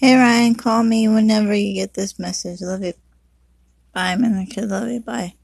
Hey Ryan, call me whenever you get this message. Love you. Bye, man. I could love you. Bye.